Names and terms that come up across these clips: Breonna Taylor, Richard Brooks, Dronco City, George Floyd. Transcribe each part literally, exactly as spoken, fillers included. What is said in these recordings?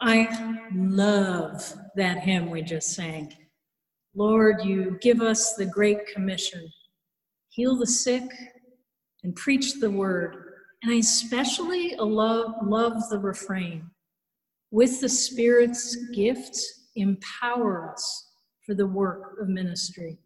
I love that hymn we just sang. Lord, you give us the Great Commission. Heal the sick and preach the word. And I especially love, love the refrain. With the Spirit's gift, empower us for the work of ministry.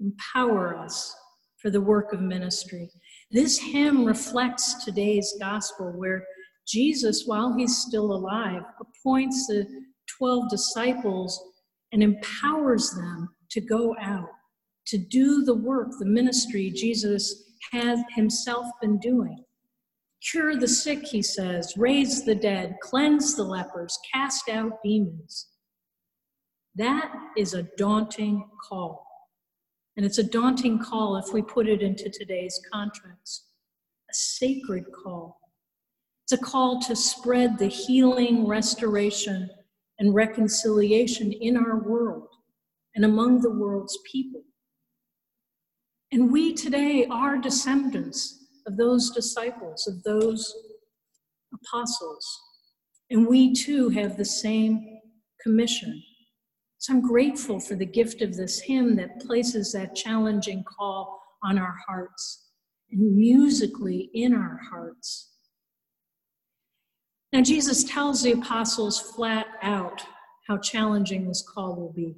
Empower us for the work of ministry. This hymn reflects today's gospel where Jesus, while he's still alive, appoints the twelve disciples and empowers them to go out, to do the work, the ministry Jesus had himself been doing. Cure the sick, he says, raise the dead, cleanse the lepers, cast out demons. That is a daunting call. And it's a daunting call if we put it into today's context, a sacred call. It's a call to spread the healing, restoration, and reconciliation in our world and among the world's people. And we today are descendants of those disciples, of those apostles. And we too have the same commission. So I'm grateful for the gift of this hymn that places that challenging call on our hearts and musically in our hearts. Now, Jesus tells the apostles flat out how challenging this call will be.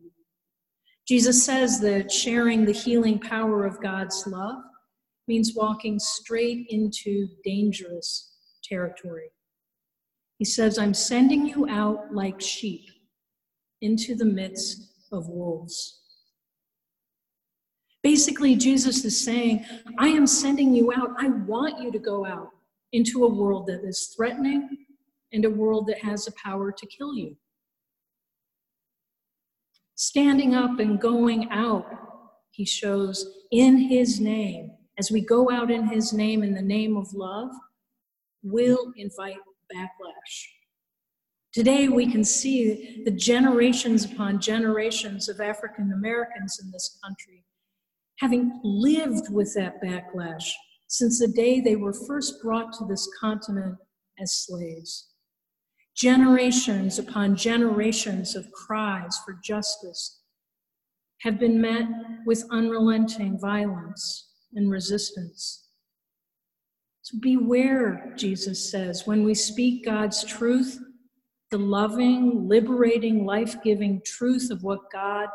Jesus says that sharing the healing power of God's love means walking straight into dangerous territory. He says, I'm sending you out like sheep into the midst of wolves. Basically, Jesus is saying, I am sending you out. I want you to go out into a world that is threatening and a world that has the power to kill you. Standing up and going out, he shows in his name. As we go out in his name, in the name of love, we'll invite backlash. Today, we can see the generations upon generations of African Americans in this country having lived with that backlash since the day they were first brought to this continent as slaves. Generations upon generations of cries for justice have been met with unrelenting violence and resistance. So beware, Jesus says, when we speak God's truth, the loving, liberating, life-giving truth of what God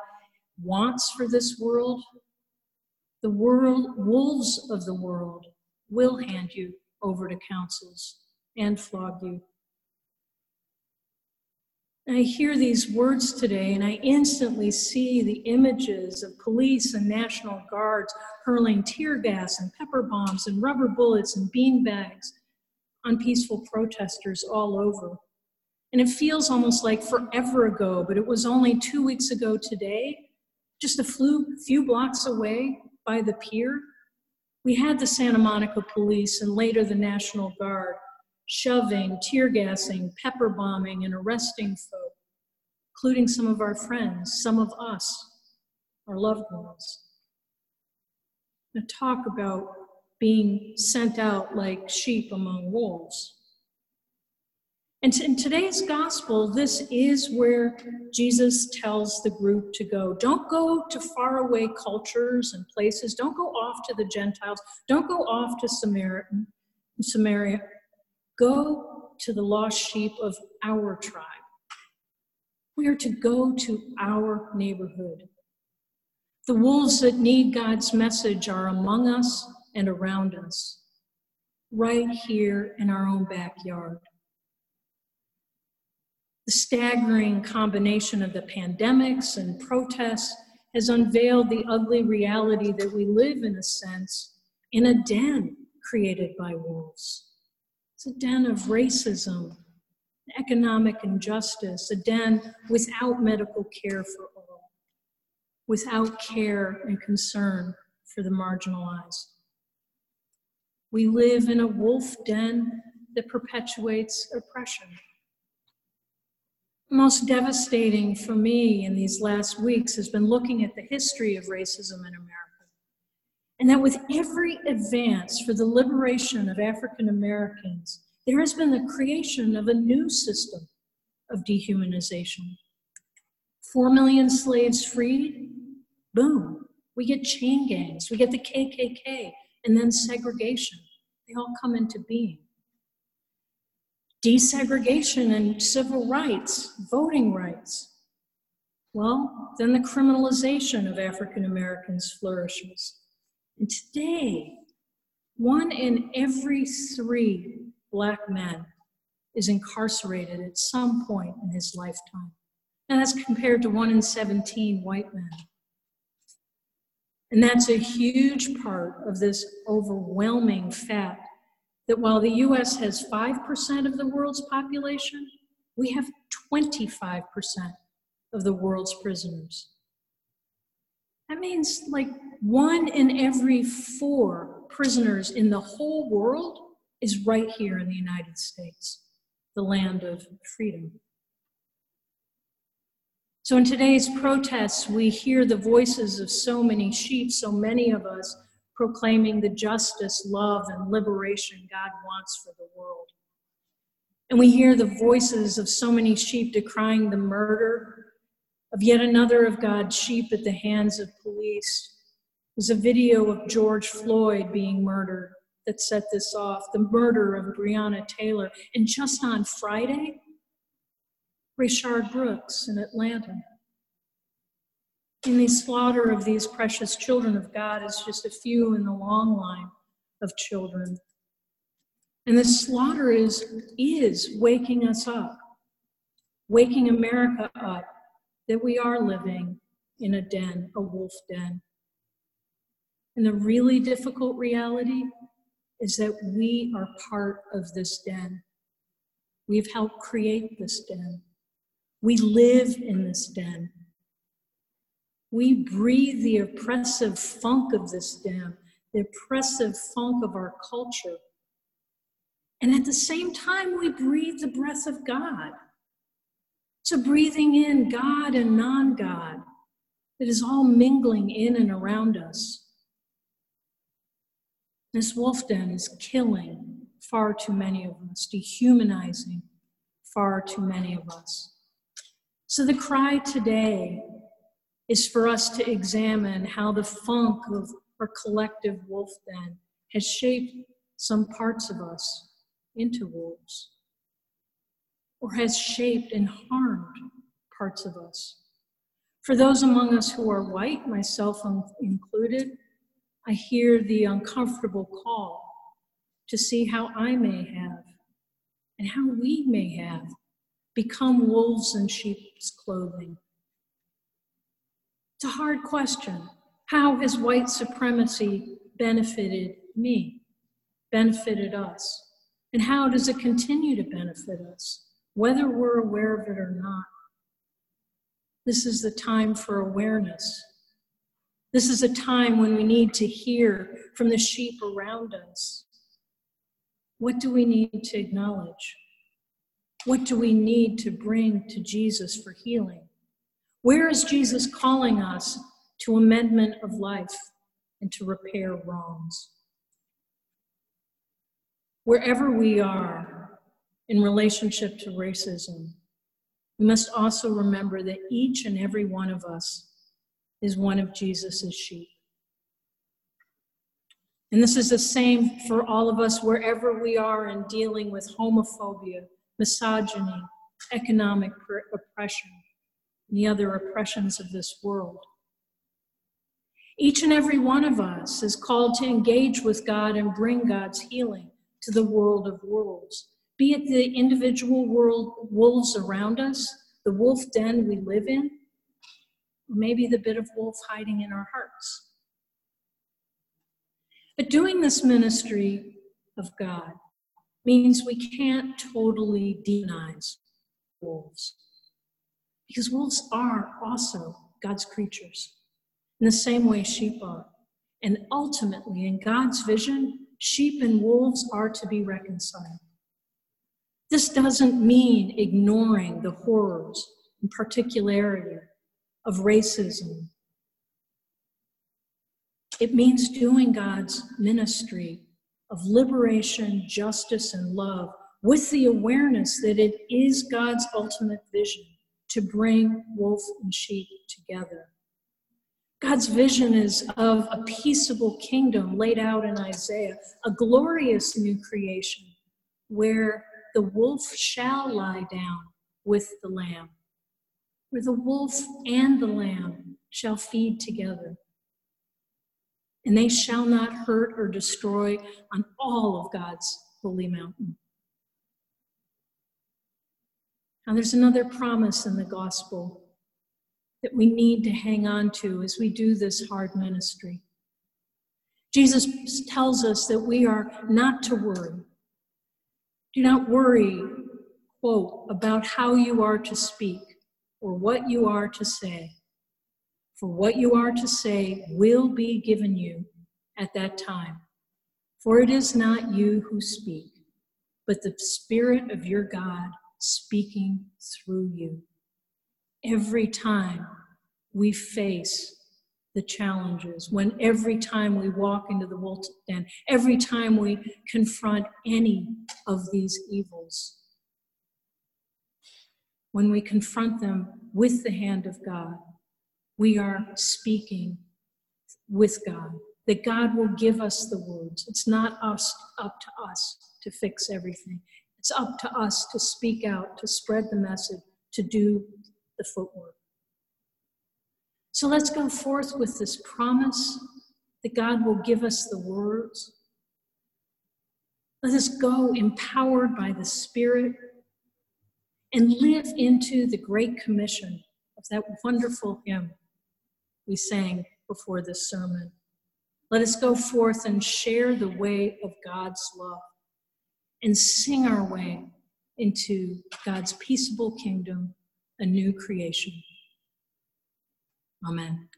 wants for this world, the world, wolves of the world will hand you over to councils and flog you. And I hear these words today, and I instantly see the images of police and National Guards hurling tear gas and pepper bombs and rubber bullets and bean bags on peaceful protesters all over. And it feels almost like forever ago, but it was only two weeks ago today, just a few blocks away by the pier. We had the Santa Monica Police and later the National Guard shoving, tear gassing, pepper bombing, and arresting folk, including some of our friends, some of us, our loved ones. Now talk about being sent out like sheep among wolves. And in today's gospel, this is where Jesus tells the group to go. Don't go to faraway cultures and places. Don't go off to the Gentiles. Don't go off to Samaritan, Samaria. Go to the lost sheep of our tribe. We are to go to our neighborhood. The wolves that need God's message are among us and around us, right here in our own backyard. The staggering combination of the pandemics and protests has unveiled the ugly reality that we live, in a sense, in a den created by wolves. It's a den of racism, economic injustice, a den without medical care for all, without care and concern for the marginalized. We live in a wolf den that perpetuates oppression. Most devastating for me in these last weeks has been looking at the history of racism in America, and that with every advance for the liberation of African Americans, there has been the creation of a new system of dehumanization. Four million slaves freed, boom. We get chain gangs, we get the K K K, and then segregation. They all come into being. Desegregation and civil rights, voting rights. Well, then the criminalization of African Americans flourishes. And today, one in every three Black men is incarcerated at some point in his lifetime. And that's compared to one in seventeen white men. And that's a huge part of this overwhelming fact that while the U S has five percent of the world's population, we have twenty-five percent of the world's prisoners. That means like one in every four prisoners in the whole world is right here in the United States, the land of freedom. So in today's protests, we hear the voices of so many sheep, so many of us, proclaiming the justice, love, and liberation God wants for the world. And we hear the voices of so many sheep decrying the murder of yet another of God's sheep at the hands of police. There's a video of George Floyd being murdered that set this off, the murder of Breonna Taylor. And just on Friday, Richard Brooks in Atlanta. And the slaughter of these precious children of God is just a few in the long line of children. And this slaughter is, is waking us up, waking America up, that we are living in a den, a wolf den. And the really difficult reality is that we are part of this den. We've helped create this den. We live in this den. We breathe the oppressive funk of this den, the oppressive funk of our culture. And at the same time, we breathe the breath of God. So breathing in God and non-God, that is all mingling in and around us. This wolf den is killing far too many of us, dehumanizing far too many of us. So the cry today is for us to examine how the funk of our collective wolf den has shaped some parts of us into wolves, or has shaped and harmed parts of us. For those among us who are white, myself included, I hear the uncomfortable call to see how I may have, and how we may have, become wolves in sheep's clothing. It's a hard question. How has white supremacy benefited me, benefited us? And how does it continue to benefit us, whether we're aware of it or not? This is the time for awareness. This is a time when we need to hear from the sheep around us. What do we need to acknowledge? What do we need to bring to Jesus for healing? Where is Jesus calling us to amendment of life and to repair wrongs? Wherever we are in relationship to racism, we must also remember that each and every one of us is one of Jesus's sheep. And this is the same for all of us wherever we are in dealing with homophobia, misogyny, economic oppression, and the other oppressions of this world. Each and every one of us is called to engage with God and bring God's healing to the world of wolves, be it the individual world wolves around us, the wolf den we live in, or maybe the bit of wolf hiding in our hearts. But doing this ministry of God means we can't totally demonize wolves, because wolves are also God's creatures in the same way sheep are. And ultimately, in God's vision, sheep and wolves are to be reconciled. This doesn't mean ignoring the horrors and particularity of racism. It means doing God's ministry of liberation, justice, and love with the awareness that it is God's ultimate vision to bring wolf and sheep together. God's vision is of a peaceable kingdom laid out in Isaiah, a glorious new creation where the wolf shall lie down with the lamb, where the wolf and the lamb shall feed together. And they shall not hurt or destroy on all of God's holy mountain. Now there's another promise in the gospel that we need to hang on to as we do this hard ministry. Jesus tells us that we are not to worry. Do not worry, quote, about how you are to speak or what you are to say. For what you are to say will be given you at that time. For it is not you who speak, but the Spirit of your God speaking through you. Every time we face the challenges, when every time we walk into the wolf's den, every time we confront any of these evils, when we confront them with the hand of God, we are speaking with God, that God will give us the words. It's not us, up to us to fix everything. It's up to us to speak out, to spread the message, to do the footwork. So let's go forth with this promise that God will give us the words. Let us go empowered by the Spirit and live into the Great Commission of that wonderful hymn we sang before this sermon. Let us go forth and share the way of God's love and sing our way into God's peaceable kingdom, a new creation. Amen.